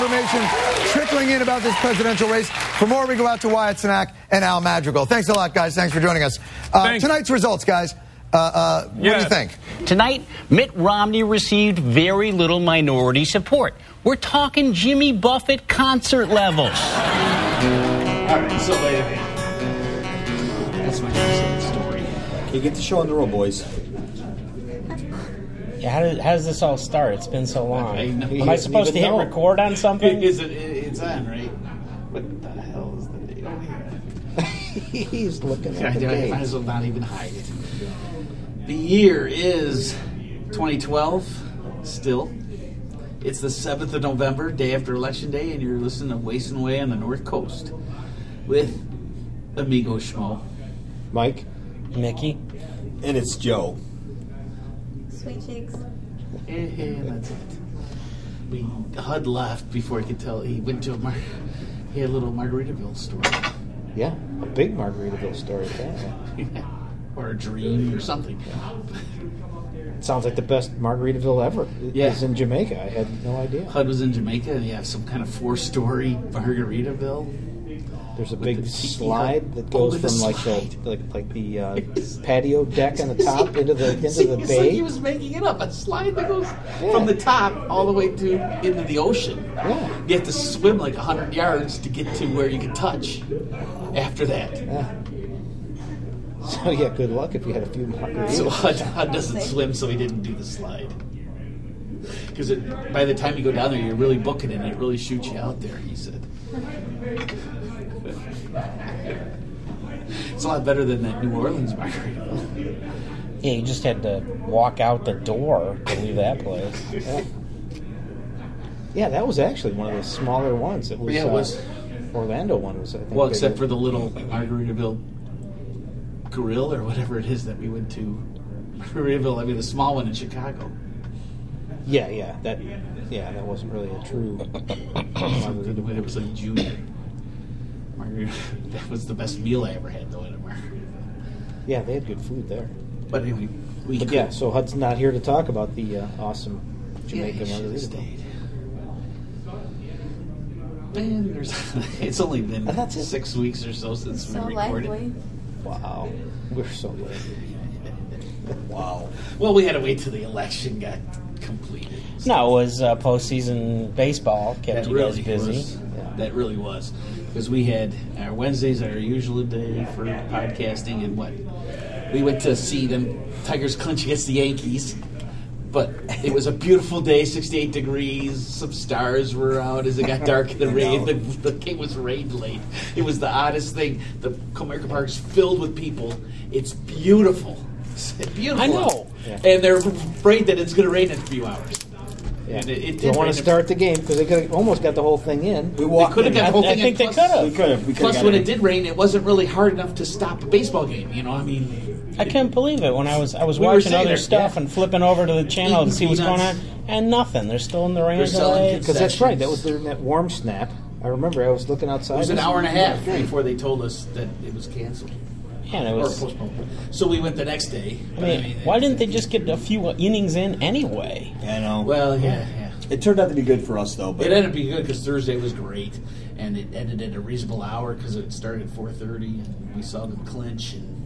information trickling in about this presidential race. For more, we go out to Wyatt Snack and Al Madrigal. Thanks a lot, guys. Thanks for joining us. Tonight's results, guys. What do you think? Tonight, Mitt Romney received very little minority support. We're talking Jimmy Buffett concert levels. All right, so baby, that's my sad story. Okay, get the show on the road, boys. Yeah, how does this all start? It's been so long. Am I supposed to hit record on something? It's on, right? What the hell is the date on here? He's looking at the date. I might as well not even hide it. The year is 2012, still. It's the 7th of November, day after Election Day, and you're listening to Wasting Away on the North Coast with Amigo Schmo. Mike. Mickey. And it's Joe. Sweet cheeks. And that's it. We Hud left before I could tell. He went to a little Margaritaville story. Yeah, a big Margaritaville story. Yeah. Or a dream or something. It sounds like the best Margaritaville ever. It's in Jamaica. I had no idea. HUD was in Jamaica, and you have some kind of 4-story Margaritaville. There's a big slide that goes from like the patio deck on the top into the bay. Like he was making it up. A slide that goes from the top all the way to into the ocean. Yeah. You have to swim like 100 yards to get to where you can touch after that. Yeah. So, yeah, good luck if you had a few margaritas. So, Hud doesn't swim, so he didn't do the slide. Because by the time you go down there, you're really booking it, and it really shoots you out there, he said. It's a lot better than that New Orleans margarita. Yeah, you just had to walk out the door to leave that place. Yeah, that was actually one of the smaller ones. It was. Orlando one was, I think. Well, except for the little Margaritaville grill or whatever it is that we went to. Margaritaville, I mean the small one in Chicago. That wasn't really a true Margaritaville. It was like junior. That was the best meal I ever had though in a Margaritaville. Yeah, they had good food there. But anyway, so Hud's not here to talk about the awesome Jamaican Margaritaville. And it's only been 6 weeks or so since we recorded. Lively. Wow, we're so late. Wow. Well, we had to wait till the election got completed. So. No, it was postseason baseball kept you guys busy. That really was, because we had our Wednesdays, our usual day for podcasting, and we went to see them Tigers clinch against the Yankees. But it was a beautiful day, 68 degrees. Some stars were out as it got dark in the rain. The game was rain late. It was the oddest thing. The Comerica Park's filled with people. It's beautiful. It's beautiful. I know. Yeah. And they're afraid that it's going to rain in a few hours. Yeah. And it didn't want to start the game because they almost got the whole thing in. They could have got the whole thing in. I think they could have. Plus, when it did rain, it wasn't really hard enough to stop a baseball game. You know, I mean... I couldn't believe it when I was watching other stuff and flipping over to the channel to see what's going on, and nothing. They're still in the rain. Because that's right. That was during that warm snap. I remember I was looking outside. It was an hour and a half before they told us that it was canceled. Yeah, and it was postponed. So we went the next day. I mean, why didn't they just get a few innings in anyway? I know. Well, yeah. It turned out to be good for us though. But it ended up being good because Thursday was great, and it ended at a reasonable hour because it started at 4:30, and we saw them clinch and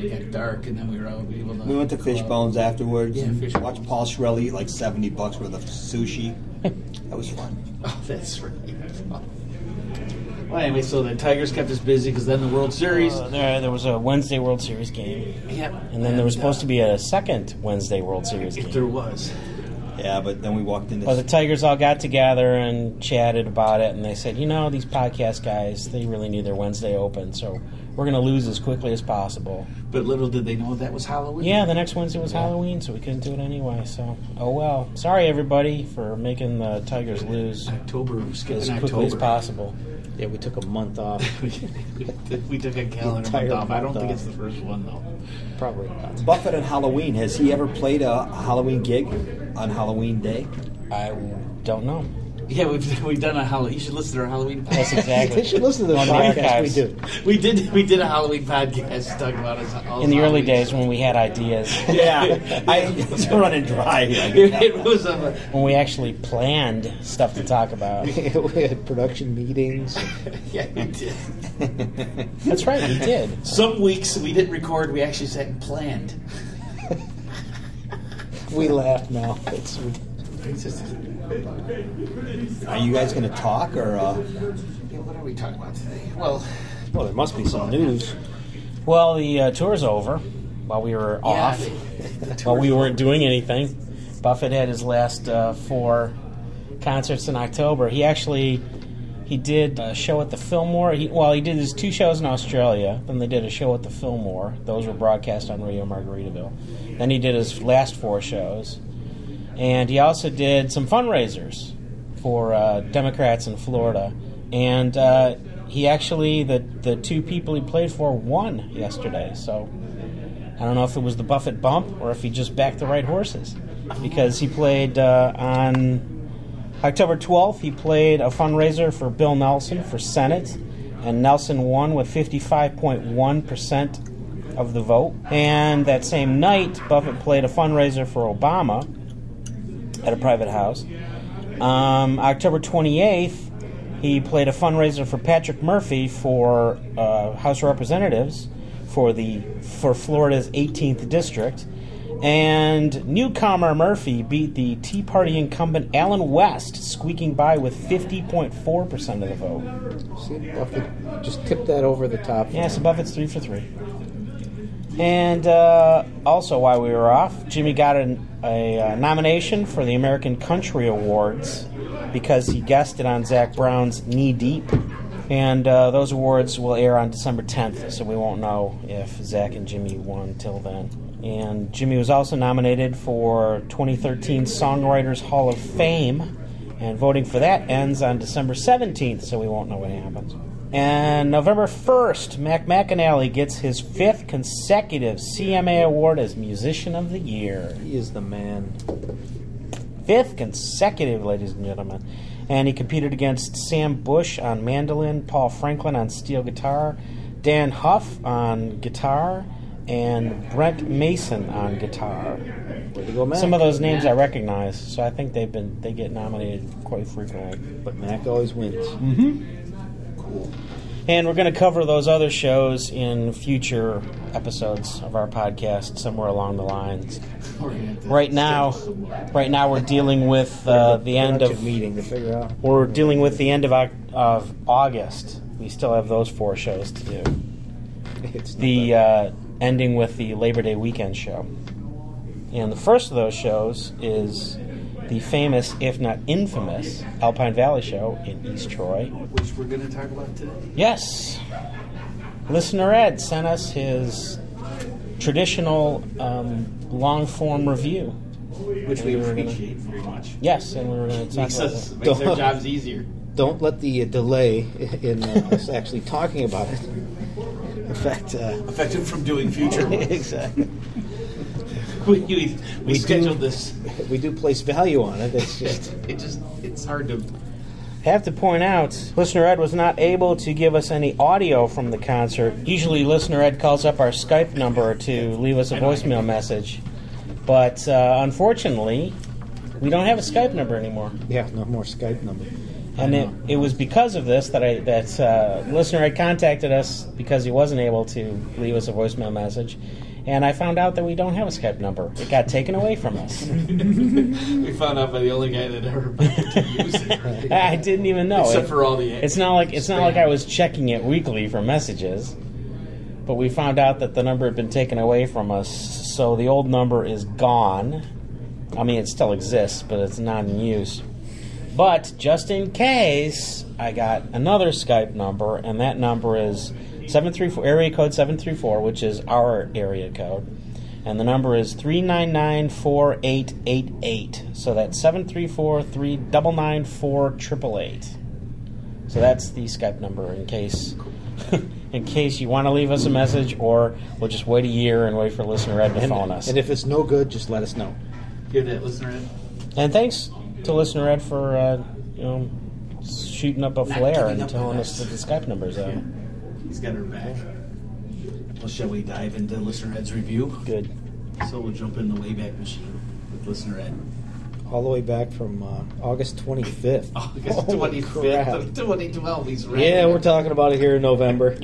it got dark, and then we were all able to... We went to Fishbones afterwards. Yeah, Fishbones. Watched Paul Shirley eat like $70 worth of sushi. That was fun. Oh, that's right. Well, anyway, so the Tigers kept us busy because then the World Series... There was a Wednesday World Series game. Yep. And then there was supposed to be a second Wednesday World Series game. There was. Yeah, but then we walked into... Well, the Tigers all got together and chatted about it, and they said, you know, these podcast guys, they really need their Wednesday open, so we're going to lose as quickly as possible. But little did they know that was Halloween. Yeah, the next Wednesday was Halloween, so we couldn't do it anyway, so... Oh, well. Sorry, everybody, for making the Tigers lose as quickly as possible. Yeah, we took a month off. We took a calendar month off. I don't think it's the first one, though. Probably not. Buffett and Halloween. Has he ever played a Halloween gig on Halloween Day? I don't know. Yeah, we've done a Halloween. You should listen to our Halloween podcast. Yes, exactly. You should listen to the podcast we do. We did a Halloween podcast talking about us. In the early days when we had ideas. Yeah, it's running dry. It was when we actually planned stuff to talk about. We had production meetings. Yeah, we did. That's right, we did. Some weeks we didn't record. We actually sat and planned. We laugh now. It's ridiculous. Are you guys going to talk, or what are we talking about today? Well, there must be some news. Well, the tour's over. While we were off, while we weren't doing anything, Buffett had his last four concerts in October. He did a show at the Fillmore. He did his two shows in Australia. Then they did a show at the Fillmore. Those were broadcast on Radio Margaritaville. Then he did his last four shows. And he also did some fundraisers for Democrats in Florida. And he actually, the two people he played for won yesterday. So I don't know if it was the Buffett bump or if he just backed the right horses. Because he played on October 12th, he played a fundraiser for Bill Nelson for Senate. And Nelson won with 55.1% of the vote. And that same night, Buffett played a fundraiser for Obama at a private house. October 28th, he played a fundraiser for Patrick Murphy for House of Representatives for Florida's 18th district. And newcomer Murphy beat the Tea Party incumbent Alan West, squeaking by with 50.4% of the vote. See, Buffett just tipped that over the top. Yeah, so Buffett's 3 for 3. And also, while we were off, Jimmy got a nomination for the American Country Awards because he guested on Zach Brown's Knee Deep. And those awards will air on December 10th, so we won't know if Zach and Jimmy won till then. And Jimmy was also nominated for 2013 Songwriters Hall of Fame, and voting for that ends on December 17th, so we won't know what happens. And November 1st, Mac McAnally gets his 5th consecutive CMA award as Musician of the Year. He is the man. 5th consecutive, ladies and gentlemen. And he competed against Sam Bush on mandolin, Paul Franklin on steel guitar, Dan Huff on guitar, and Brent Mason on guitar. Way to go, Mac. Some of those names I recognize, so I think they get nominated quite frequently. But Mac always wins. Mm-hmm. And we're going to cover those other shows in future episodes of our podcast somewhere along the lines. Right now we're dealing with the end of meeting to figure out. We're dealing with the end of August. We still have those four shows to do. The ending with the Labor Day weekend show, and the first of those shows is the famous, if not infamous, Alpine Valley show in East Troy, which we're going to talk about today. Yes. Listener Ed sent us his traditional long-form review, which we appreciate very much. Yes, and we were going to talk about it. Makes our jobs easier. Don't let the delay in us actually talking about it affect him from doing future ones. Exactly. We scheduled this. We do place value on it. It's just it's hard to. I have to point out, Listener Ed was not able to give us any audio from the concert. Usually, Listener Ed calls up our Skype number to leave us a voicemail message, but unfortunately, we don't have a Skype number anymore. Yeah, no more Skype number. And it was because of this that Listener Ed contacted us because he wasn't able to leave us a voicemail message. And I found out that we don't have a Skype number. It got taken away from us. We found out by the only guy that ever used it. I didn't even know. Except for all the it's not like I was checking it weekly for messages. But we found out that the number had been taken away from us, so the old number is gone. I mean, it still exists, but it's not in use. But just in case, I got another Skype number, and that number is 734, area code 734, which is our area code, and the number is 3994888. So that's 734399488. So that's the Skype number in case you want to leave us a message, or we'll just wait a year and wait for Listener Ed to phone us. And if it's no good, just let us know. Give that, Listener Ed. And thanks to listener Ed for shooting up a flare and telling us what the Skype numbers are. Yeah. He's got her back. Well, shall we dive into Listener Ed's review? Good. So we'll jump in the Wayback Machine with Listener Ed. All the way back from August 25th. August 25th of 2012. He's right. Yeah, we're talking about it here in November.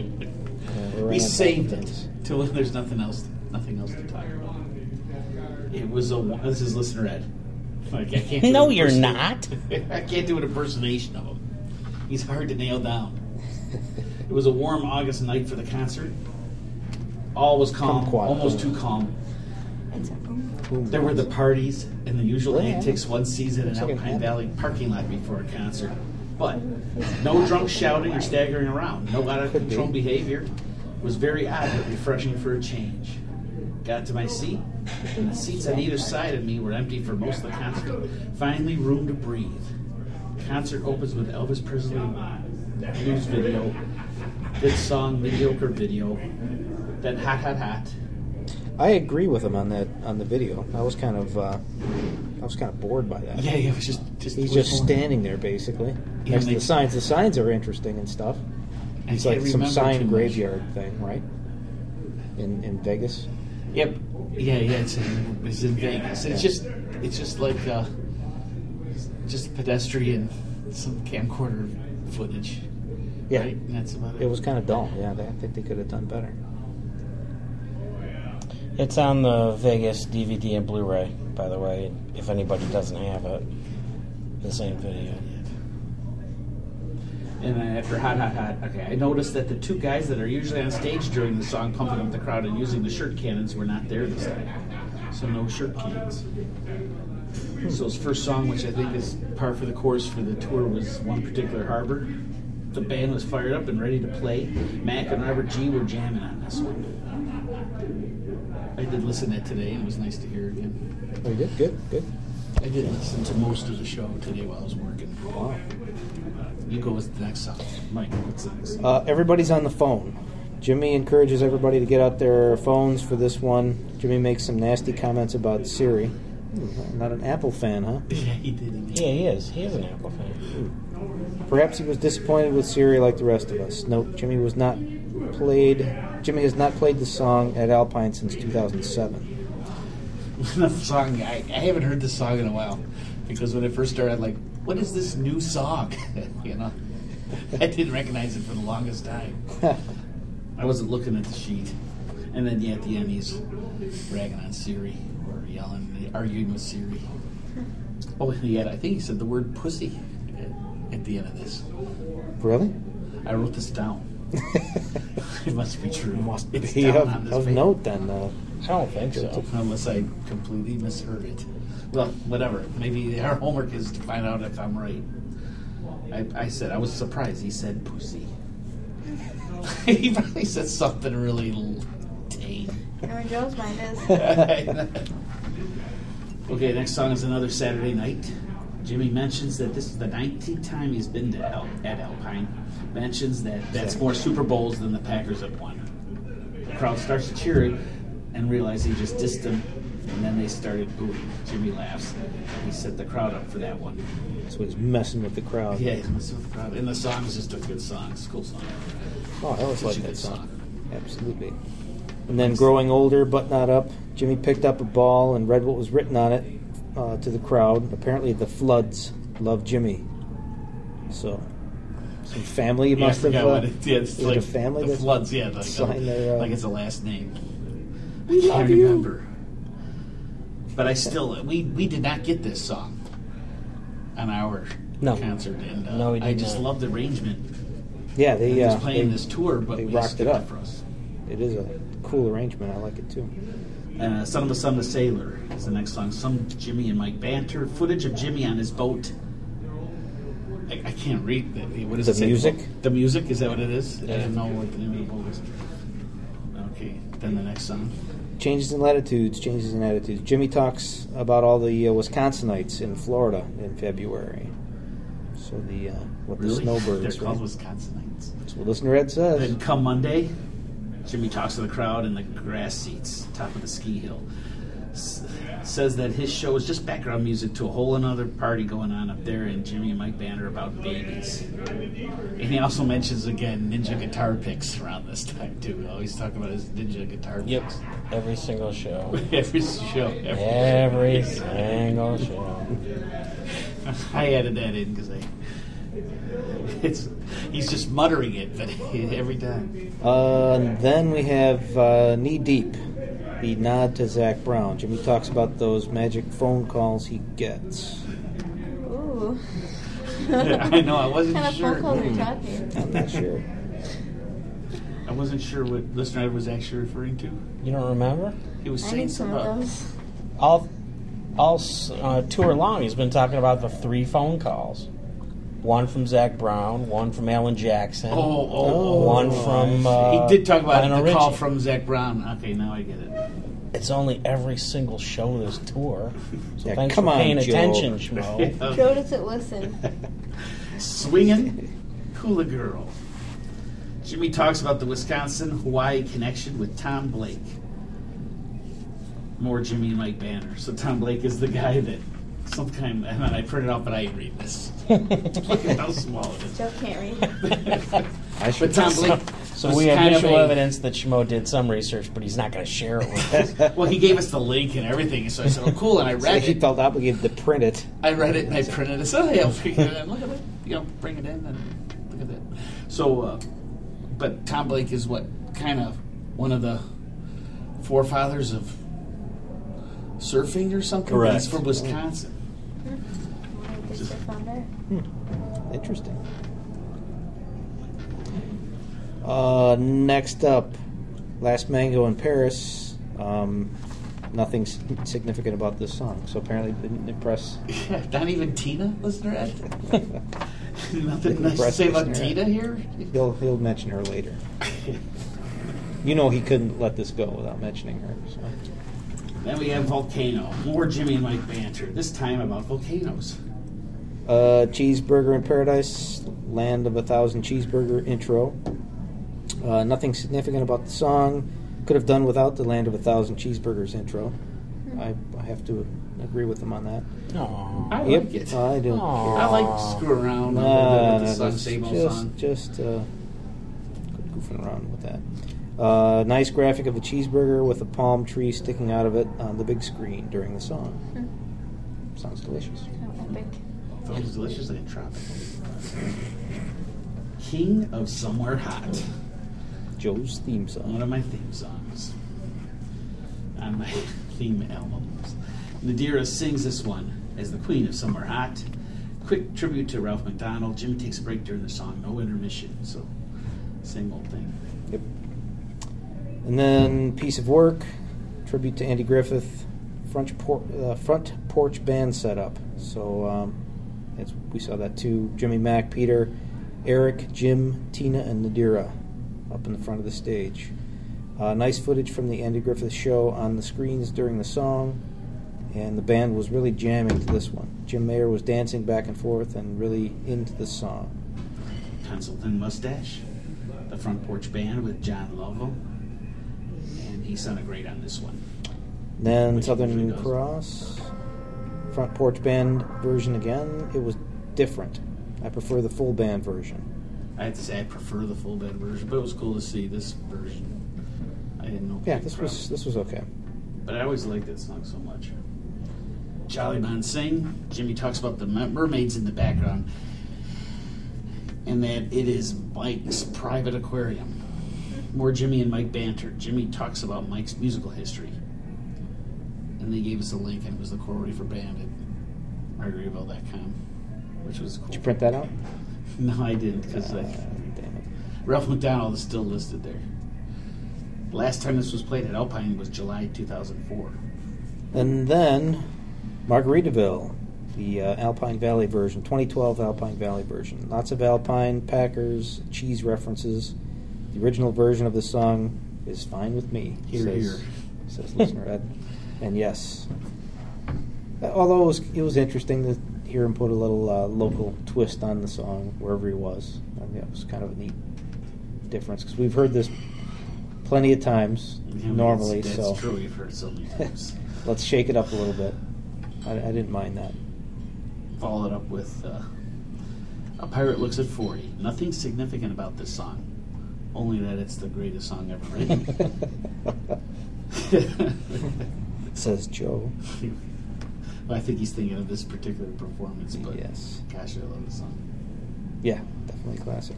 We saved it till there's nothing else to talk about. It was a. This is Listener Ed. Like, I can't do you're not. I can't do an impersonation of him. He's hard to nail down. It was a warm August night for the concert. All was calm, almost too calm. There were the parties and the usual antics one sees at an Alpine Valley parking lot before a concert. But no drunk shouting or staggering around. No out of control behavior. It was very odd but refreshing for a change. Got to my seat, and the seats on either side of me were empty for most of the concert. Finally, room to breathe. Concert opens with Elvis Presley news video, this song, mediocre video, then hot, hot, hot. I agree with him on the video. I was kind of bored by that. Yeah, it was just he's just standing there basically. Yeah, next to the signs. The signs are interesting and stuff. It's like some sign graveyard thing, right? In Vegas. Yep. Yeah. It's in Vegas. And it's just like just pedestrian, some camcorder footage. Yeah, right? And that's about it. It was kind of dull. Yeah, I think they could have done better. It's on the Vegas DVD and Blu-ray, by the way. If anybody doesn't have it, the same video. And then after Hot, Hot, Hot, okay, I noticed that the two guys that are usually on stage during the song pumping up the crowd and using the shirt cannons were not there this time. So no shirt cannons. So his first song, which I think is par for the course for the tour, was One Particular Harbor. The band was fired up and ready to play. Mac and Robert G were jamming on this one. I did listen to it today, and it was nice to hear again. Oh, you did? Good. I did listen to most of the show today while I was working. Wow. You go with the next song. Mike, what's the next song? Everybody's on the phone. Jimmy encourages everybody to get out their phones for this one. Jimmy makes some nasty comments about Siri. Not an Apple fan, huh? Yeah, he did. Yeah, he is. He is an Apple fan. Perhaps he was disappointed with Siri like the rest of us. Nope, Jimmy has not played the song at Alpine since 2007. The song, I haven't heard this song in a while. Because when I first started, I'm like, what is this new song? You know, I didn't recognize it for the longest time. I wasn't looking at the sheet. And then at the end, he's ragging on Siri or yelling, arguing with Siri. Oh, and yet I think he said the word pussy at the end of this. Really? I wrote this down. It must be true. It's down on this page. Note then, though. I don't think so. Unless I completely misheard it. Well, whatever. Maybe our homework is to find out if I'm right. I said, I was surprised he said pussy. He probably said something really tame. Never Joe's mine is. Okay, next song is Another Saturday Night. Jimmy mentions that this is the 19th time he's been to at Alpine. Mentions that that's more Super Bowls than the Packers have won. The crowd starts to cheer and realize he just dissed him. And then they started booing. Jimmy laughs. He set the crowd up for that one. So he's messing with the crowd. Yeah, he's messing with the crowd. And the song is just a good song. It's a cool song. Oh, I always like that song. Absolutely. And then Growing Older But Not Up, Jimmy picked up a ball and read what was written on it to the crowd. Apparently the Floods love Jimmy. So some family must have it's like a family. The Floods, yeah. Like it's a last name. I can't remember. But I still, we did not get this song on our concert, and I just love the arrangement. Yeah, they was playing this tour, but they rocked it up for us. It is a cool arrangement. I like it too. Son of a Son, the Sailor is the next song. Some Jimmy and Mike banter. Footage of Jimmy on his boat. I can't read that. What is the music? The music, is that what it is? Yeah. I didn't know what the name of the boat was. Okay, then the next song. Changes in Latitudes, Changes in Attitudes. Jimmy talks about all the Wisconsinites in Florida in February. So the the snowbirds. They're called Wisconsinites. That's what Listener Ed says. Then come Monday, Jimmy talks to the crowd in the grass seats, top of the ski hill. says that his show is just background music to a whole another party going on up there, and Jimmy and Mike banter about babies. And he also mentions again ninja guitar picks around this time too. We always talk about his ninja guitar picks. Yep, every single show. Every single show. I added that in because he's just muttering it, but every time. Then we have Knee Deep. The nod to Zach Brown. Jimmy talks about those magic phone calls he gets. Ooh. I know, I wasn't sure. What kind of phone calls are you talking? I'm not sure. I wasn't sure what listener I was actually referring to. You don't remember? He was saying something about all tour long, he's been talking about the 3 phone calls. One from Zach Brown, one from Alan Jackson. One from he did talk about Lionel Richie. Call from Zach Brown. Okay, now I get it. It's only every single show this tour. So yeah, thanks for paying attention, Schmo. Joe doesn't listen. Swinging Hula Girl. Jimmy talks about the Wisconsin-Hawaii connection with Tom Blake. More Jimmy and Mike banter. So Tom Blake is the guy that. Sometime, I mean, I print it out, but I ain't read this. Look at how small it is. Joe can't read. I should. But Tom Blake. So we have visual evidence that Schmo did some research, but he's not going to share it with us. Well, he gave us the link and everything, so I said, "Oh, cool," and I read it. He felt obligated to print it. I read it and I printed it. So hey, I'll figure it out. Look at it. You know, bring it in and look at that. So, but Tom Blake is what kind of one of the forefathers of surfing or something. Correct. He's from Wisconsin. Interesting. Next up, Last Mango in Paris. Nothing significant about this song, so apparently didn't impress. Yeah, not even Tina, listener Ed. Nothing nice to say about Tina here. He'll mention her later. You know he couldn't let this go without mentioning her. So. Then we have Volcano. More Jimmy and Mike banter. This time about volcanoes. Cheeseburger in Paradise, Land of a Thousand Cheeseburger intro. Nothing significant about the song. Could have done without the Land of a Thousand Cheeseburgers intro. I have to agree with them on that. Aww. I like it. I don't care. I like to screw around with the same old song. Just goofing around with that. Nice graphic of a cheeseburger with a palm tree sticking out of it on the big screen during the song. Sounds delicious. Epic. Sounds delicious and tropical. King of Somewhere Hot. Joe's theme song. One of my theme songs. On my theme albums. Nadira sings this one as the Queen of Somewhere Hot. Quick tribute to Ralph McDonald. Jimmy takes a break during the song. No intermission. So, same old thing. Yep. And then Piece of Work, tribute to Andy Griffith, front porch band setup. So we saw that too. Jimmy, Mac, Peter, Eric, Jim, Tina, and Nadira up in the front of the stage. Nice footage from the Andy Griffith show on the screens during the song, and the band was really jamming to this one. Jim Mayer was dancing back and forth and really into the song. Pencil Thin Mustache, the front porch band with John Lovell. He sounded great on this one. Then which Southern Cross, front porch band version again. It was different. I prefer the full band version. I have to say I prefer the full band version, but it was cool to see this version. I didn't know. Yeah, this was okay. But I always liked that song so much. Jolly Bon Sing. Jimmy talks about the mermaids in the background, and that it is Mike's private aquarium. More Jimmy and Mike banter. Jimmy talks about Mike's musical history. And they gave us a link, and it was the Coral Reefer Band at Margaritaville.com, which was cool. Did you print that out? No, I didn't, because Ralph McDonald is still listed there. Last time this was played at Alpine was July 2004. And then Margaritaville, the Alpine Valley version, 2012 Alpine Valley version. Lots of Alpine, Packers, cheese references. The original version of the song is fine with me. Hear, hear. Says listener Ed. And yes. Although it was interesting to hear him put a little local twist on the song wherever he was. I mean, that was kind of a neat difference because we've heard this plenty of times normally. That's true. We've heard it so many times. Let's shake it up a little bit. I didn't mind that. Follow it up with A Pirate Looks at 40. Nothing significant about this song, only that it's the greatest song ever written. Says Joe. Well, I think he's thinking of this particular performance, but yes. Gosh, I love the song. Yeah, definitely classic.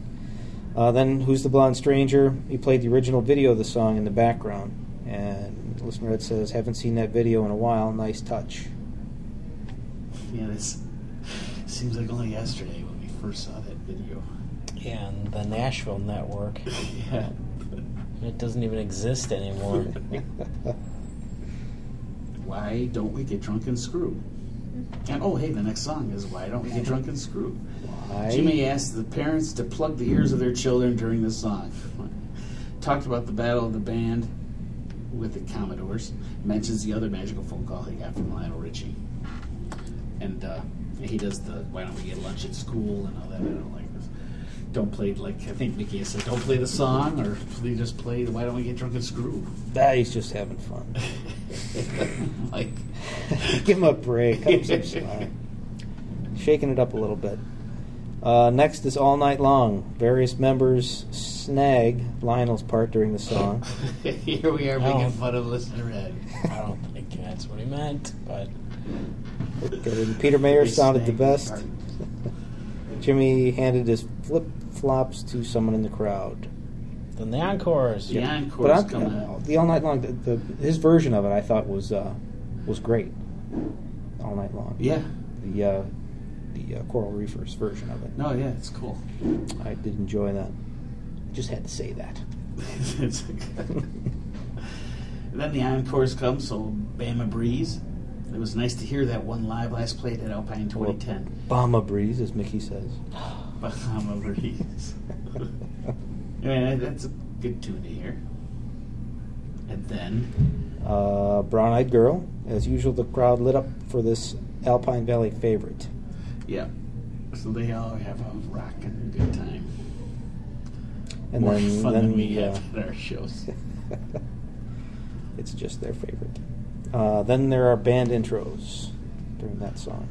Then Who's the Blonde Stranger? He played the original video of the song in the background. And listener Ed says, haven't seen that video in a while. Nice touch. Yeah, this seems like only yesterday when we first saw that video. Yeah, and the Nashville Network. Yeah. It doesn't even exist anymore. Why Don't We Get Drunk and Screw? And oh, hey, the next song is Why Don't We Get Drunk and Screw? Why? Jimmy asked the parents to plug the ears of their children during this song. Talked about the battle of the band with the Commodores. Mentions the other magical phone call he got from Lionel Richie. And he does the Why Don't We Get Lunch at School and all that. I don't like this. Don't play, like, I think Mickey said, don't play the song, or they just play Why Don't We Get Drunk and Screw? That he's just having fun. Like, give him a break. Shaking it up a little bit. Next is All Night Long. Various members snag Lionel's part during the song. Here we are making fun of listener Ed. I don't think that's what he meant, but Peter Mayer sounded the best. Jimmy handed his flip-flops to someone in the crowd. Then the encores. Yeah. The encores come out. The All Night Long, his version of it, I thought was great. All Night Long. Yeah. The Coral Reefers version of it. Oh, yeah, it's cool. I did enjoy that. I just had to say that. It's okay. Then the encores come, so Bama Breeze. It was nice to hear that one live last played at Alpine 2010. Bama Breeze, as Mickey says. Bama Breeze. I mean, that's a good tune to hear. And then Brown Eyed Girl. As usual, the crowd lit up for this Alpine Valley favorite. Yeah. So they all have a rockin' good time. And more fun than we have at our shows. It's just their favorite. Then there are band intros during that song.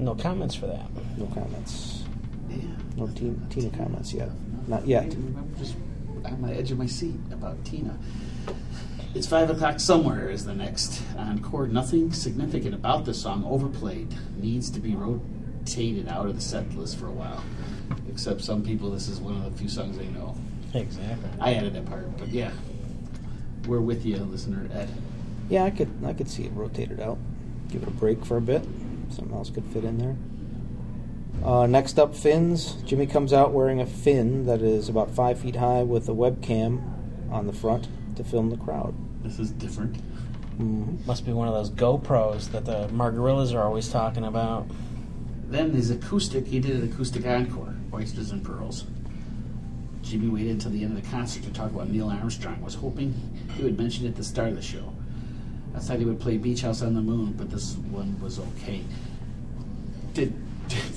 No comments for that. No comments. Yeah. No Tina comments yet. Not yet. I'm just on the edge of my seat about Tina. It's 5 o'clock somewhere is the next encore. Nothing significant about this song. Overplayed. Needs to be rotated out of the set list for a while. Except some people, this is one of the few songs they know. Exactly. I added that part, but yeah. We're with you, listener Ed. Yeah, I could see it rotated out. Give it a break for a bit. Something else could fit in there. Next up, fins. Jimmy comes out wearing a fin that is about 5 feet high with a webcam on the front to film the crowd. This is different. Mm-hmm. Must be one of those GoPros that the Margarillas are always talking about. Then his acoustic, he did an acoustic encore, Oysters and Pearls. Jimmy waited until the end of the concert to talk about Neil Armstrong. Was hoping he would mention it at the start of the show. I thought he would play Beach House on the Moon, but this one was okay. Did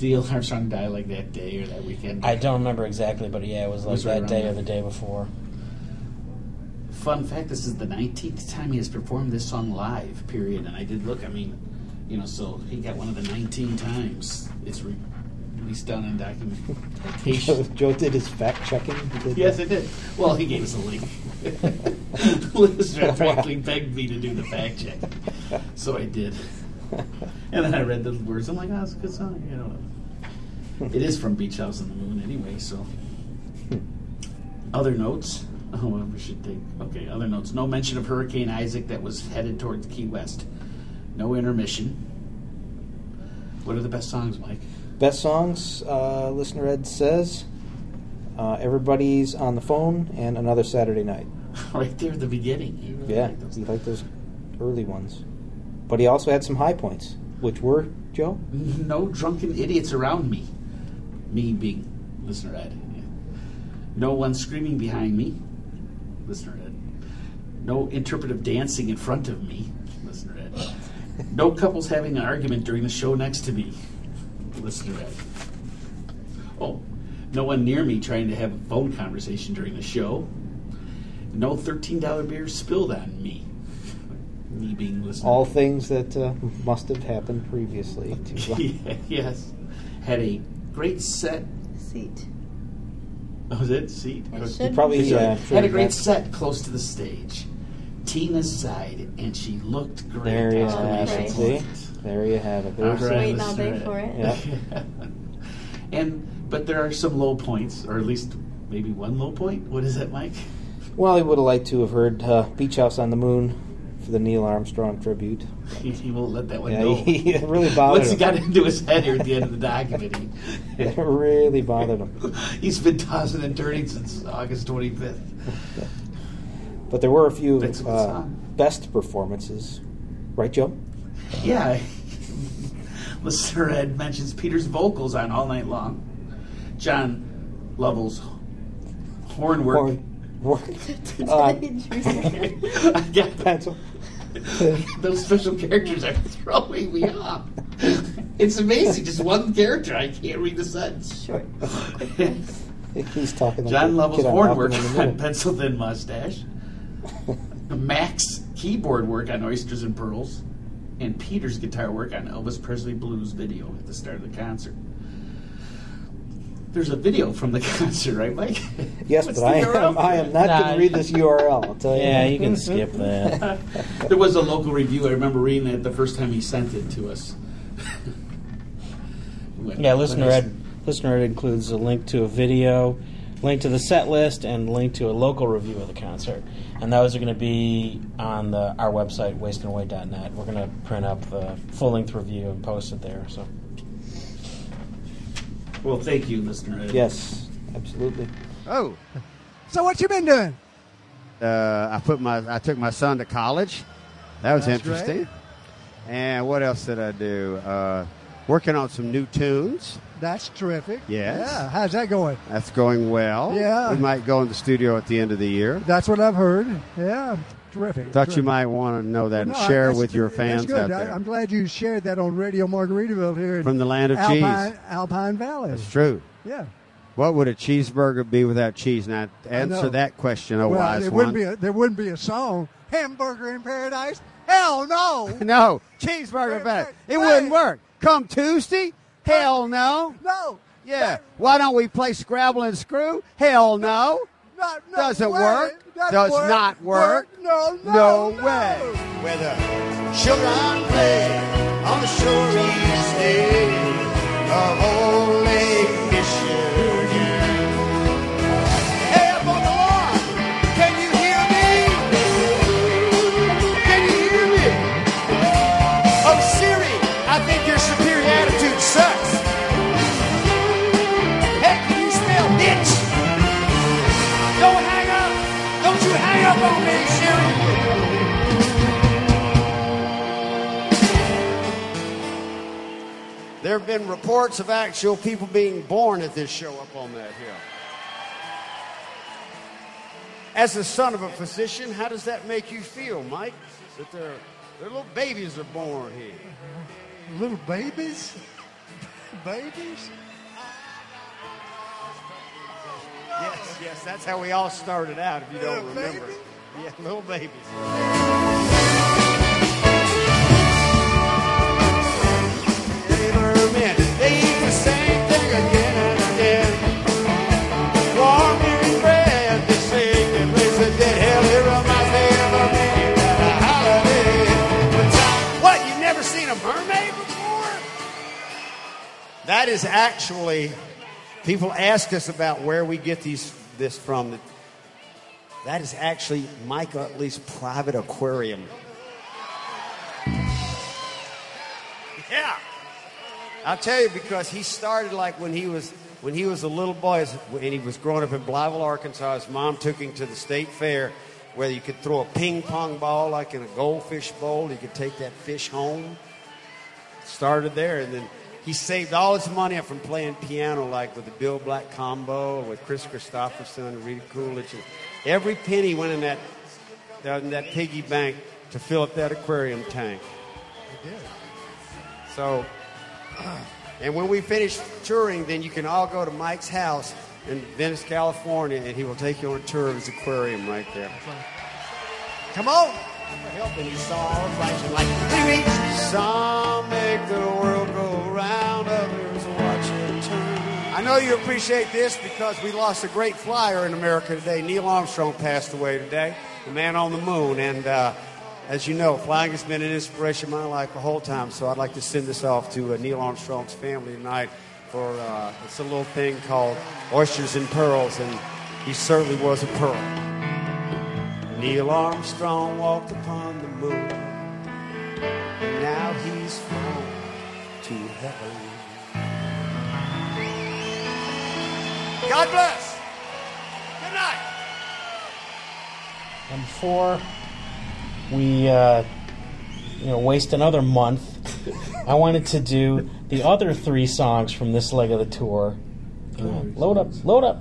Neil Armstrong die like that day or that weekend? I don't remember exactly, but yeah, it was like that day or the day before. Fun fact, this is the 19th time he has performed this song live, period. And I did look, I mean, you know, so he got one of the 19 times. It's released down in documentation. Joe did his fact-checking? Yes, I did. Well, he gave us a link. Listener frankly begged me to do the fact check, so I did. And then I read the words. I'm like, oh, that's a good song. You know, it is from Beach House on the Moon anyway. So, other notes. Oh, well, we should take. Okay, other notes. No mention of Hurricane Isaac that was headed towards Key West. No intermission. What are the best songs, Mike? Best songs, listener Ed says, Everybody's on the Phone and Another Saturday Night. Right there at the beginning. He really liked those early ones. But he also had some high points, which were, Joe? No drunken idiots around me. Me being listener Ed. Yeah. No one screaming behind me. Listener Ed. No interpretive dancing in front of me. Listener Ed. No couples having an argument during the show next to me. Listener Ed. Oh, no one near me trying to have a phone conversation during the show. No $13 beer spilled on me. me being listened all to. All things that must have happened previously. Yes. Had a great set. Seat. Oh, was it? Seat? It probably had a great set close to the stage. Tina sighed, and she looked great. There you have it. There you have it. There's waiting all day for it. Yeah. But there are some low points, or at least maybe one low point. What is that, Mike? Well, I would have liked to have heard Beach House on the Moon for the Neil Armstrong tribute. He won't let that one go. It really bothered him. Once he got into his head here at the end of the document. It really bothered him. He's been tossing and turning since August 25th. But there were a few best performances. Right, Joe? Yeah. Listener Ed mentions Peter's vocals on All Night Long. John Lovell's horn work. Pencil. Those special characters are throwing me off. It's amazing. Just one character. I can't read the sentence. Sure. He's talking like John Lovell's horn work on Pencil Thin Mustache. Mac's keyboard work on Oysters and Pearls, and Peter's guitar work on Elvis Presley Blues video at the start of the concert. There's a video from the concert, right, Mike? Yes, but I am not going to read this URL, I'll tell you. Yeah, you can skip that. There was a local review. I remember reading it the first time he sent it to us. Listener Ed includes a link to a video, link to the set list, and link to a local review of the concert. And those are going to be on our website, wasteandaway.net. We're going to print up the full-length review and post it there. So, well, thank you, Mr. Ed. Yes, absolutely. Oh, so what you been doing? I took my son to college. That was interesting. Great. And what else did I do? Working on some new tunes. That's terrific. Yes. Yeah. How's that going? That's going well. Yeah. We might go in the studio at the end of the year. That's what I've heard. Yeah. Terrific. Thought you might want to know that and share with your fans out there. I'm glad you shared that on Radio Margaritaville here. From the land of cheese. Alpine Valley. That's true. Yeah. What would a cheeseburger be without cheese? Now, answer that question, wise one. There wouldn't be a song. Hamburger in Paradise? Hell no. No. Cheeseburger in Paradise. It wouldn't work. Come Tuesday? Hell no. No. Yeah. Why don't we play Scrabble and Screw? Hell no. Not doesn't way. Work. Not does work. Not work. No way. Where the children play on the shore each day of old Lake Michigan. Hey, up on the lawn, can you hear me? Can you hear me? Oh, Siri, I think your superior attitude sucks. Up on me, Siri. There have been reports of actual people being born at this show up on that hill. As the son of a physician, how does that make you feel, Mike? That their little babies are born here. Little babies? Babies? Yes, that's how we all started out, if you don't remember. Baby. Yeah, little babies. Amen. They eat the same thing again and again. Warm and bread, they sing and raise the dead. Hell, it reminds me of a man at a holiday. But what, you've never seen a mermaid before? That is actually... People ask us about where we get this from. That is actually Mike Utley's private aquarium. Yeah, I'll tell you, because he started like when he was a little boy, and he was growing up in Blytheville, Arkansas. His mom took him to the state fair, where you could throw a ping pong ball like in a goldfish bowl. You could take that fish home. Started there, and then. He saved all his money up from playing piano, like with the Bill Black Combo, with Chris Christopherson and Rita Coolidge. And every penny went in that piggy bank to fill up that aquarium tank. It did. So, and when we finish touring, then you can all go to Mike's house in Venice, California, and he will take you on a tour of his aquarium right there. Come on. Some make the world go round, others watch it turn. I know you appreciate this because we lost a great flyer in America today. Neil Armstrong passed away today, the man on the moon. And as you know, flying has been an inspiration in my life the whole time. So I'd like to send this off to Neil Armstrong's family tonight for it's a little thing called Oysters and Pearls, and he certainly was a pearl. Neil Armstrong walked upon the moon. Now he's flown to heaven. God bless. Good night. And before we, waste another month, I wanted to do the other three songs from this leg of the tour. Load up.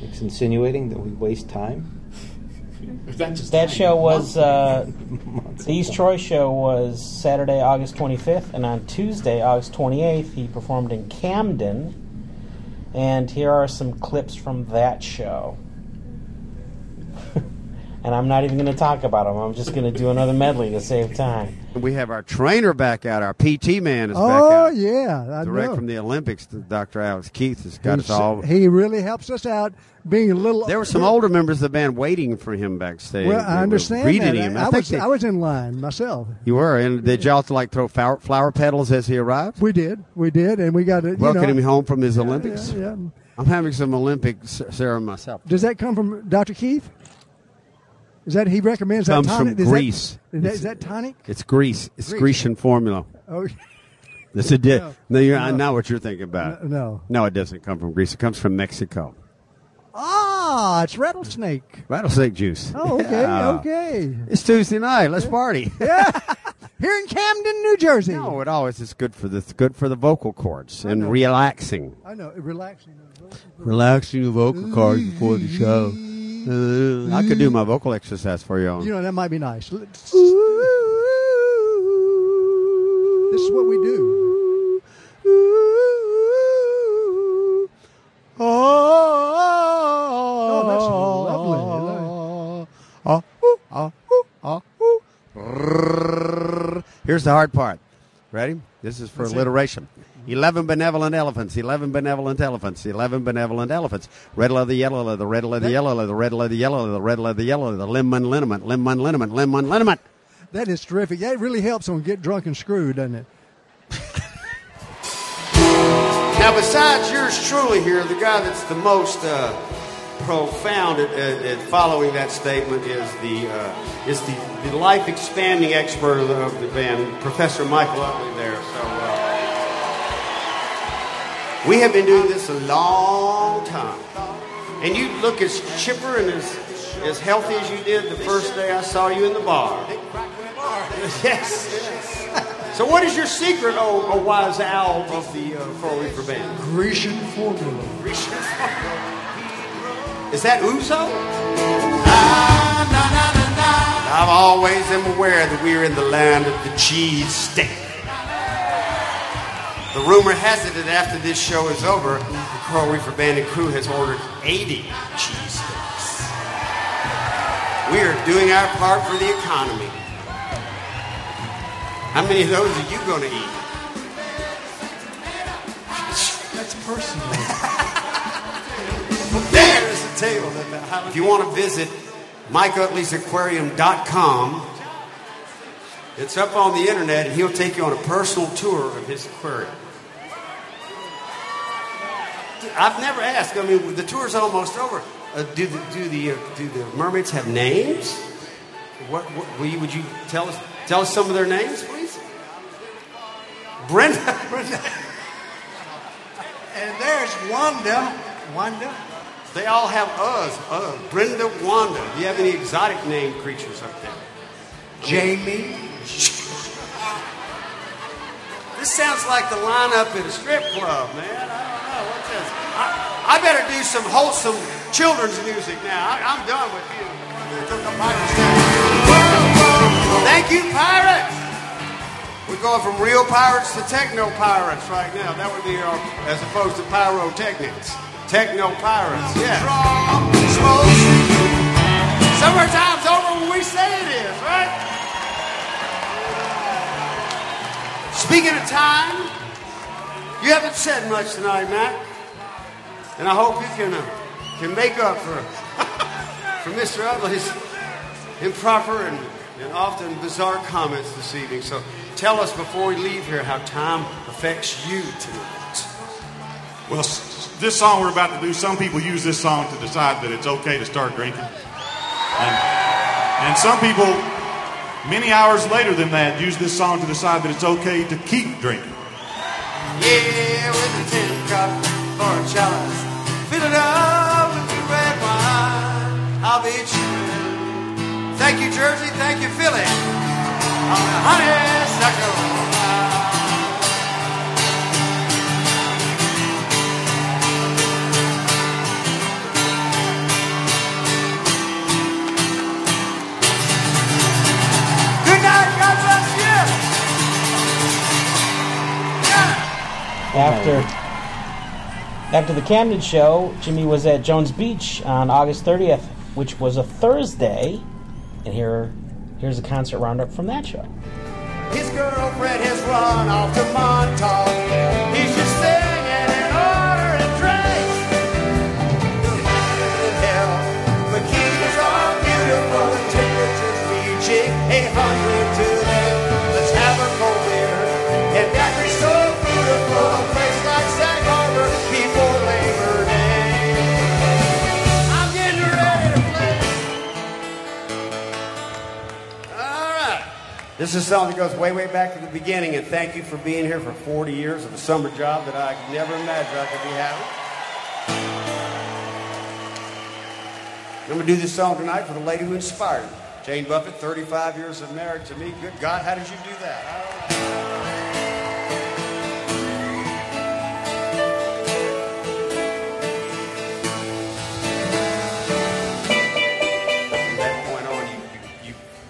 It's insinuating that we waste time. That show was, the East Troy show was Saturday, August 25th, and on Tuesday, August 28th, he performed in Camden, and here are some clips from that show. And I'm not even going to talk about them. I'm just going to do another medley to save time. We have our trainer back out. Our PT man is back out. Oh, yeah. Direct from the Olympics, Dr. Alex Keith has got us all. He really helps us out being a little. There were some older members of the band waiting for him backstage. Well, I understand that. Him. I was in line myself. You were? And did y'all throw flower petals as he arrived? We did. And we got it. Welcoming him home from his Olympics? Yeah. I'm having some Olympic ceremony myself. Does that come from Dr. Keith? Is that he recommends that tonic? Comes from Greece. Is that tonic? It's Greece. It's Grecian formula. Oh, this it did. I know what you're thinking about. No, it doesn't come from Greece. It comes from Mexico. Ah, it's rattlesnake. Rattlesnake juice. Oh, okay, okay. It's Tuesday night. Let's party. Yeah. Here in Camden, New Jersey. No, it always is good for the vocal cords and relaxing. I know, relaxing the vocal cords before the show. I could do my vocal exercise for you. That might be nice. This is what we do. Oh, that's lovely. Here's the hard part. Ready? This is for alliteration. 11 benevolent elephants, 11 benevolent elephants, 11 benevolent elephants. Red leather, yellow leather, red leather, yellow leather, red leather, yellow leather, red leather, yellow leather, lemon liniment, lemon liniment, lemon liniment. That is terrific. That really helps on Get Drunk and Screwed, doesn't it? Now, besides yours truly here, the guy that's the most profound at following that statement is the life-expanding expert of the band, Professor Michael Utley there, so... we have been doing this a long time. And you look as chipper and as healthy as you did the first day I saw you in the bar. Yes. So what is your secret, oh wise owl of the Coral Reefer Band? Grecian formula. Is that ouzo? I've always been aware that we're in the land of the cheese steak. The rumor has it that after this show is over, the Coral Reefer Band and crew has ordered 80 cheesesteaks. We are doing our part for the economy. How many of those are you going to eat? That's personal. There's a table. If you want to visit MikeUtley'sAquarium.com, it's up on the internet, and he'll take you on a personal tour of his aquarium. I've never asked. I mean, the tour's almost over. Do the mermaids have names? What would you tell us some of their names, please? Brenda. And there's Wanda. They all have Brenda, Wanda. Do you have any exotic named creatures up there? Jamie. This sounds like the lineup at a strip club, man. I don't know. What's this? I better do some wholesome children's music now. I'm done with you. Thank you, pirates. We're going from real pirates to techno pirates right now. That would be as opposed to pyrotechnics. Techno pirates, yeah. Summertime's over with. we say it is, right? Speaking of time, you haven't said much tonight, Mac. And I hope you can make up for Mr. Utley's improper and often bizarre comments this evening. So tell us before we leave here how time affects you tonight. Well, this song we're about to do, some people use this song to decide that it's okay to start drinking. And some people, many hours later than that, use this song to decide that it's okay to keep drinking. Yeah, with a tin cup or a chalice, fill it up with your red wine. I'll be cheering. Thank you, Jersey. Thank you, Philly. I'm the honeysuckle. After the Camden show, Jimmy was at Jones Beach on August 30th, which was a Thursday, and here's a concert roundup from that show. His girlfriend has run off to Montauk. He's just singing and ordering drinks. The keys are beautiful, the temperature's reaching 800 today. Let's have a cold beer and that we so beautiful. This is something that goes way, way back to the beginning, and thank you for being here for 40 years of a summer job that I never imagined I could be having. I'm going to do this song tonight for the lady who inspired me. Jane Buffett, 35 years of marriage to me. Good God, how did you do that? I don't know.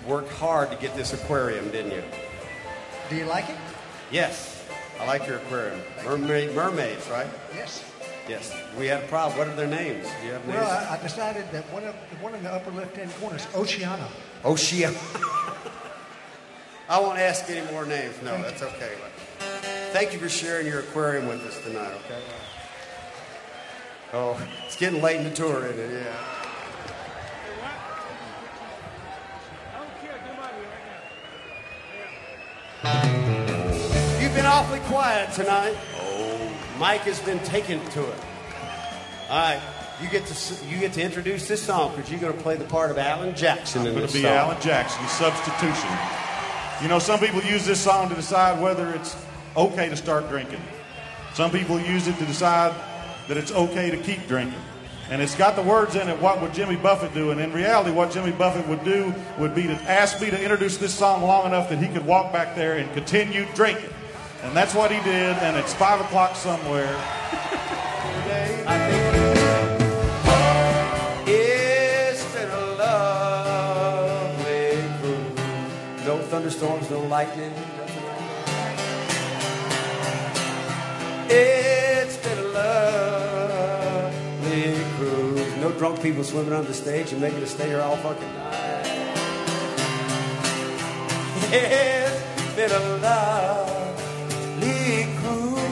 Worked hard to get this aquarium, didn't you? Do you like it? Yes, I like your aquarium. Mermaids, right? Yes. Yes. We had a problem. What are their names? Do you have names? Well, I decided that one in the upper left-hand corner is Oceana. Oceana. I won't ask any more names. No, that's okay. Thank you for sharing your aquarium with us tonight, okay? Oh, it's getting late in the tour, isn't it? Yeah. You've been awfully quiet tonight. Oh, Mike has been taken to it. All right, you get to introduce this song because you're going to play the part of Alan Jackson in this song. I'm going to be Alan Jackson, substitution. You know, some people use this song to decide whether it's okay to start drinking. Some people use it to decide that it's okay to keep drinking. And it's got the words in it, what would Jimmy Buffett do? And in reality, what Jimmy Buffett would do would be to ask me to introduce this song long enough that he could walk back there and continue drinking. And that's what he did, and it's 5 o'clock somewhere. Today, I think it's been a lovely cruise. No thunderstorms, no lightning. It's been a no drunk people swimming on the stage and making us stay here all fucking night. It's been a lovely cruise.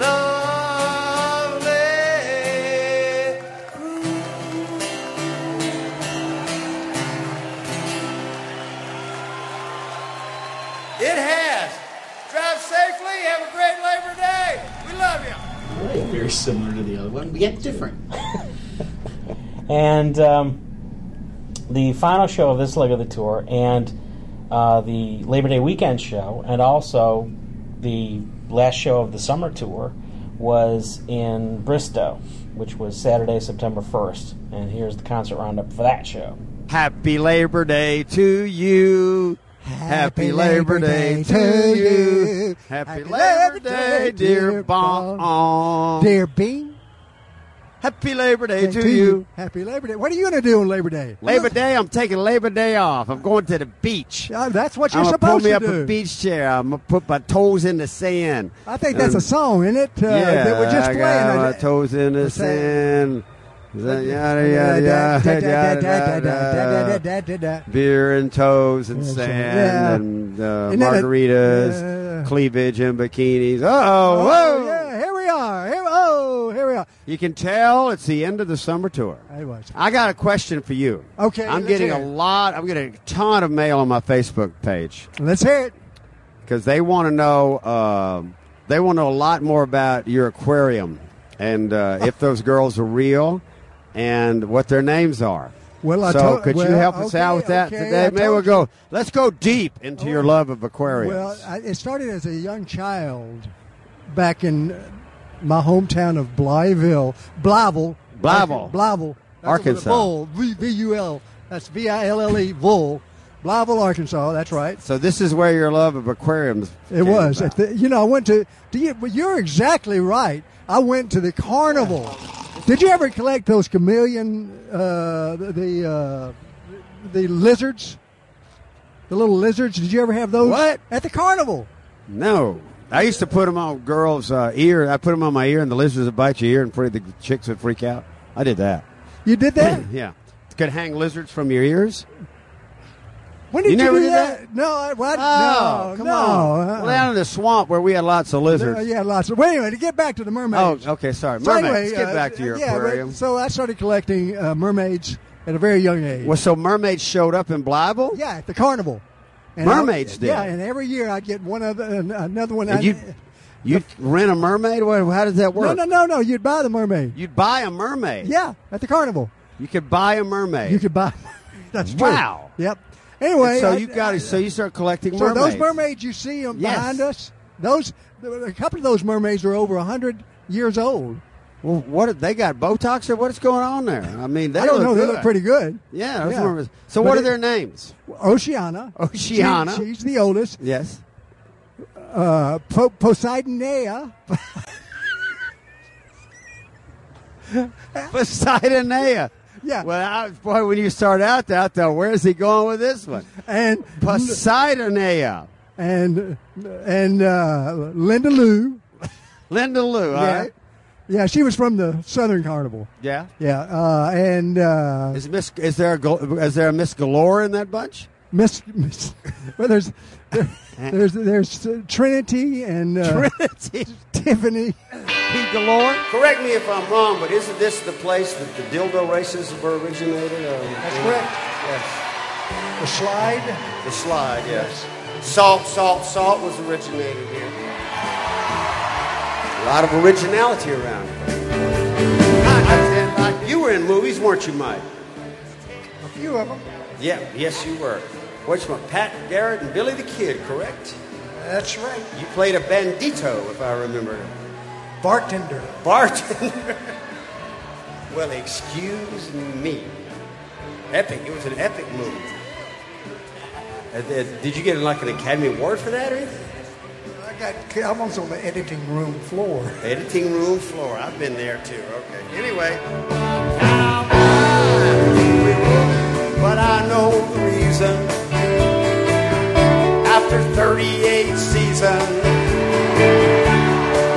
Lovely cruise. It has. Drive safely. Have a great Labor Day. We love you. Very similar to the other one, but yet different. And the final show of this leg of the tour, and the Labor Day weekend show, and also the last show of the summer tour, was in Bristow, which was Saturday, September 1st. And here's the concert roundup for that show. Happy Labor Day to you. Happy Labor Day to you. Happy Labor Day, dear Bon. Dear Bean. Happy Labor Day to you. Happy Labor Day. What are you going to do on Labor Day? Labor Day, I'm taking Labor Day off. I'm going to the beach. That's what you're supposed to do. I'm going to pull me up a beach chair. I'm going to put my toes in the sand. I think that's a song, isn't it? Yeah, that we're just playing. I got my toes in the sand. Beer and toes and sand and margaritas, cleavage and bikinis. Uh-oh. Whoa. Yeah, here we are. Here we are. You can tell it's the end of the summer tour. I got a question for you. Okay. I'm getting a lot. I'm getting a ton of mail on my Facebook page. Let's hear it. Because they want to know. They want to know a lot more about your aquarium and if those girls are real and what their names are. Well, could you help us out with that today? Maybe we'll go. Let's go deep into your love of aquariums. Well, it started as a young child back in my hometown of Blytheville, Arkansas. V-U-L. That's V-I-L-L-E. Bull. Blytheville, Arkansas. That's right. So this is where your love of aquariums. It was. You know, I went to. You're exactly right. I went to the carnival. Did you ever collect those chameleon, the lizards, the little lizards? Did you ever have those? What? At the carnival? No. I used to put them on girls' ear. I put them on my ear, and the lizards would bite your ear, and the chicks would freak out. I did that. You did that? Yeah. Could hang lizards from your ears. When did you never do that? No, what? Oh, no, come on. Well, down in the swamp where we had lots of lizards. Yeah, lots of. Well, anyway, to get back to the mermaids. Oh, okay, sorry. Mermaids. So anyway, get back to your aquarium. So I started collecting mermaids at a very young age. Well, so mermaids showed up in Blytheville? Yeah, at the carnival. And mermaids did. Yeah, and every year I'd get another one. And you'd rent a mermaid? How does that work? No. You'd buy the mermaid. You'd buy a mermaid? Yeah, at the carnival. You could buy a mermaid. That's true. Wow. Yep. Anyway, and so you start collecting mermaids. So those mermaids you see them behind us, a couple of those mermaids are over 100 years old. Well, what they got Botox or what's going on there? I mean, they don't know. Good. They look pretty good. Yeah, those mermaids. So what are their names? Oceana. She's the oldest. Yes. Poseidonea. Poseidonea. Yeah. Well, boy, when you start out there, I thought, where's he going with this one? And Poseidonea. And Linda Lou. Linda Lou, all right. Yeah, she was from the Southern Carnival. Yeah? Yeah. Is there a Miss Galore in that bunch? Well, there's Trinity and Tiffany. Pete Galore. Correct me if I'm wrong, but isn't this the place that the dildo races were originated? That's correct. Yes. The slide. Yes. Salt was originated here. A lot of originality around here. You were in movies, weren't you, Mike? A few of them. Yeah. Yes, you were. Which one? Pat Garrett and Billy the Kid, correct? That's right. You played a bandito, if I remember. Bartender. Well, excuse me. Epic. It was an epic movie. Did you get like an Academy Award for that or anything? I was on the editing room floor. Editing room floor. I've been there too. Okay. Anyway. But I know the reason. After 38 seasons,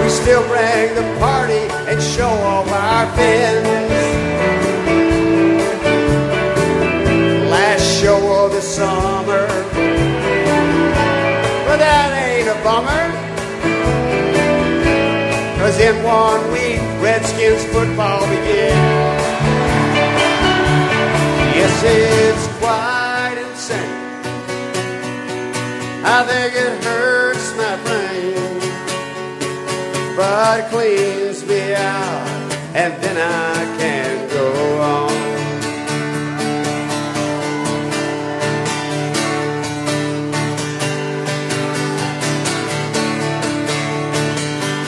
we still bring the party and show all our fins. Last show of the summer, but that ain't a bummer, 'cause in 1 week Redskins football begins. Yes, it's quite insane. I think it hurts my brain, but it cleans me out, and then I can go on.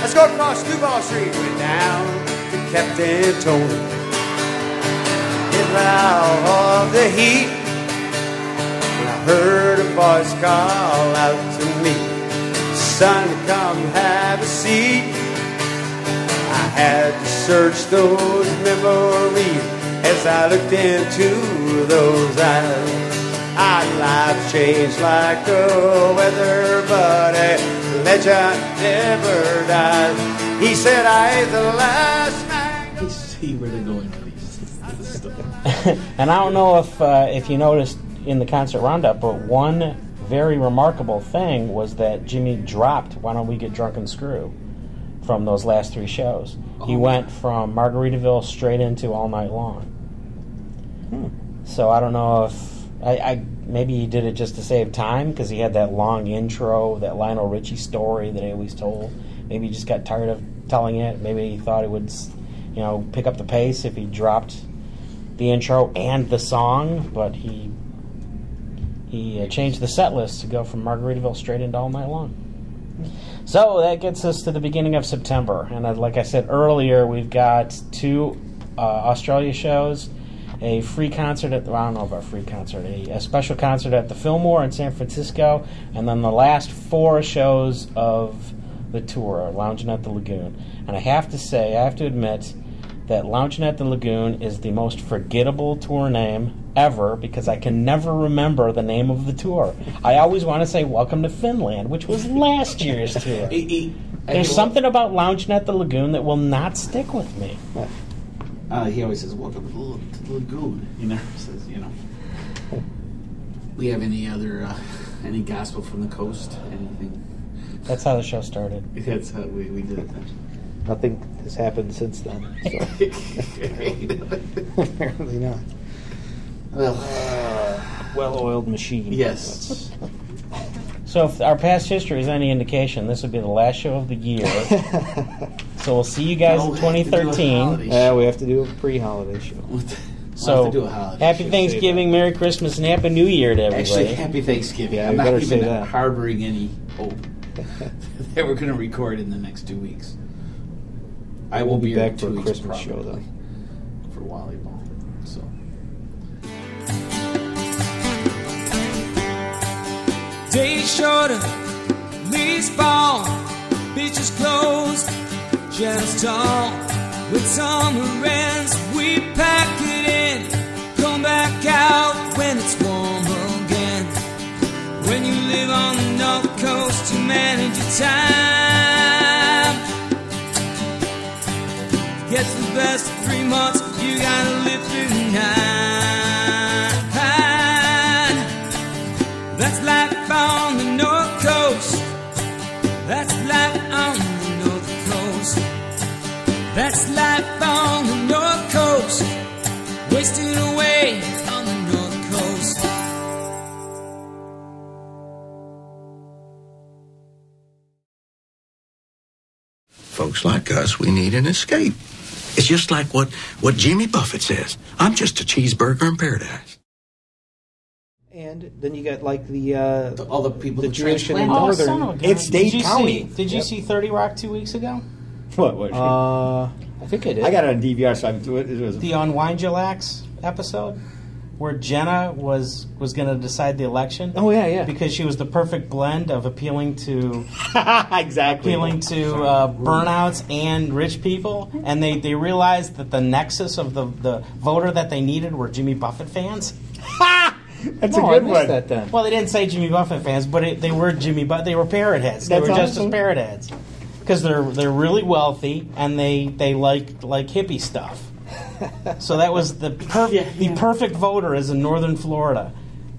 Let's go across Duval Street. We're down to Captain Tony. Out of the heat, when I heard a voice call out to me, son, come have a seat. I had to search those memories as I looked into those eyes. Our lives changed like the weather, but a legend never dies. He said, I ain't the last man. Let's see where they're going. And I don't know if you noticed in the concert roundup, but one very remarkable thing was that Jimmy dropped Why Don't We Get Drunk and Screw from those last three shows. Oh. He went from Margaritaville straight into All Night Long. So I don't know if... I maybe he did it just to save time because he had that long intro, that Lionel Richie story that I always told. Maybe he just got tired of telling it. Maybe he thought it would, you know, pick up the pace if he dropped the intro and the song, but he changed the set list to go from Margaritaville straight into All Night Long. So that gets us to the beginning of September, and like I said earlier, we've got two Australia shows, a free concert at the, I don't know about free concert, a special concert at the Fillmore in San Francisco, and then the last four shows of the tour, Lounging at the Lagoon. And I have to say, I have to admit that Lounging at the Lagoon is the most forgettable tour name ever because I can never remember the name of the tour. I always want to say Welcome to Finland, which was last year's tour. There's something about Lounging at the Lagoon that will not stick with me. He always says, "Welcome to the Lagoon." He never says, you know. We have any other, any gospel from the coast? Anything? That's how the show started. That's how we did it. Nothing has happened since then. So. Apparently not. Well, well-oiled machine. Yes. So if our past history is any indication, this would be the last show of the year. So we'll see you guys in 2013. We have to do a pre-holiday show. So, happy Thanksgiving, Merry Christmas, and Happy New Year to everybody. Actually, happy Thanksgiving. Yeah, I'm not even harboring any hope that we're going to record in the next 2 weeks. I will be back for a Christmas show, though. For volleyball. So. Days shorter, leaves fall, beaches closed, just tall. With summer ends, we pack it in, come back out when it's warm again. When you live on the North Coast, you manage your time. Gets the best of 3 months, you gotta live through 9. That's life on the North Coast. That's life on the North Coast. That's life on the North Coast. Wasting away on the North Coast. Folks like us, we need an escape. It's just like what Jimmy Buffett says. I'm just a cheeseburger in paradise. And then you got like the all the people, the Jewish and northern. Oh, it's Dade County. Did you see 30 Rock 2 weeks ago? What? I think I did. I got it on DVR, so I'm to it. It was the Unwind Your Lax episode where Jenna was going to decide the election. Oh yeah. Because she was the perfect blend of appealing to burnouts and rich people, and they realized that the nexus of the voter that they needed were Jimmy Buffett fans. That's a good one. That, then. Well, they didn't say Jimmy Buffett fans, but they were Jimmy Buffett. They were parrot heads. They were just as parrot heads because they're really wealthy and they like hippie stuff. So that was the perfect voter is in northern Florida,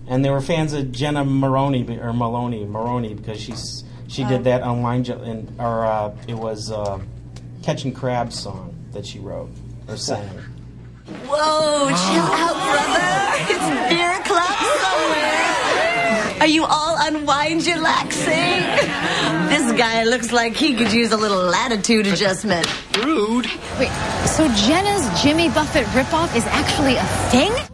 and they were fans of Jenna Maroney or Maloney because she did that online it was Catching Crabs song that she wrote or sang. Whoa, chill out, brother! It's beer o'clock somewhere. Are you all unwind your laxing? This guy looks like he could use a little latitude adjustment. Rude. Wait, so Jenna's Jimmy Buffett ripoff is actually a thing?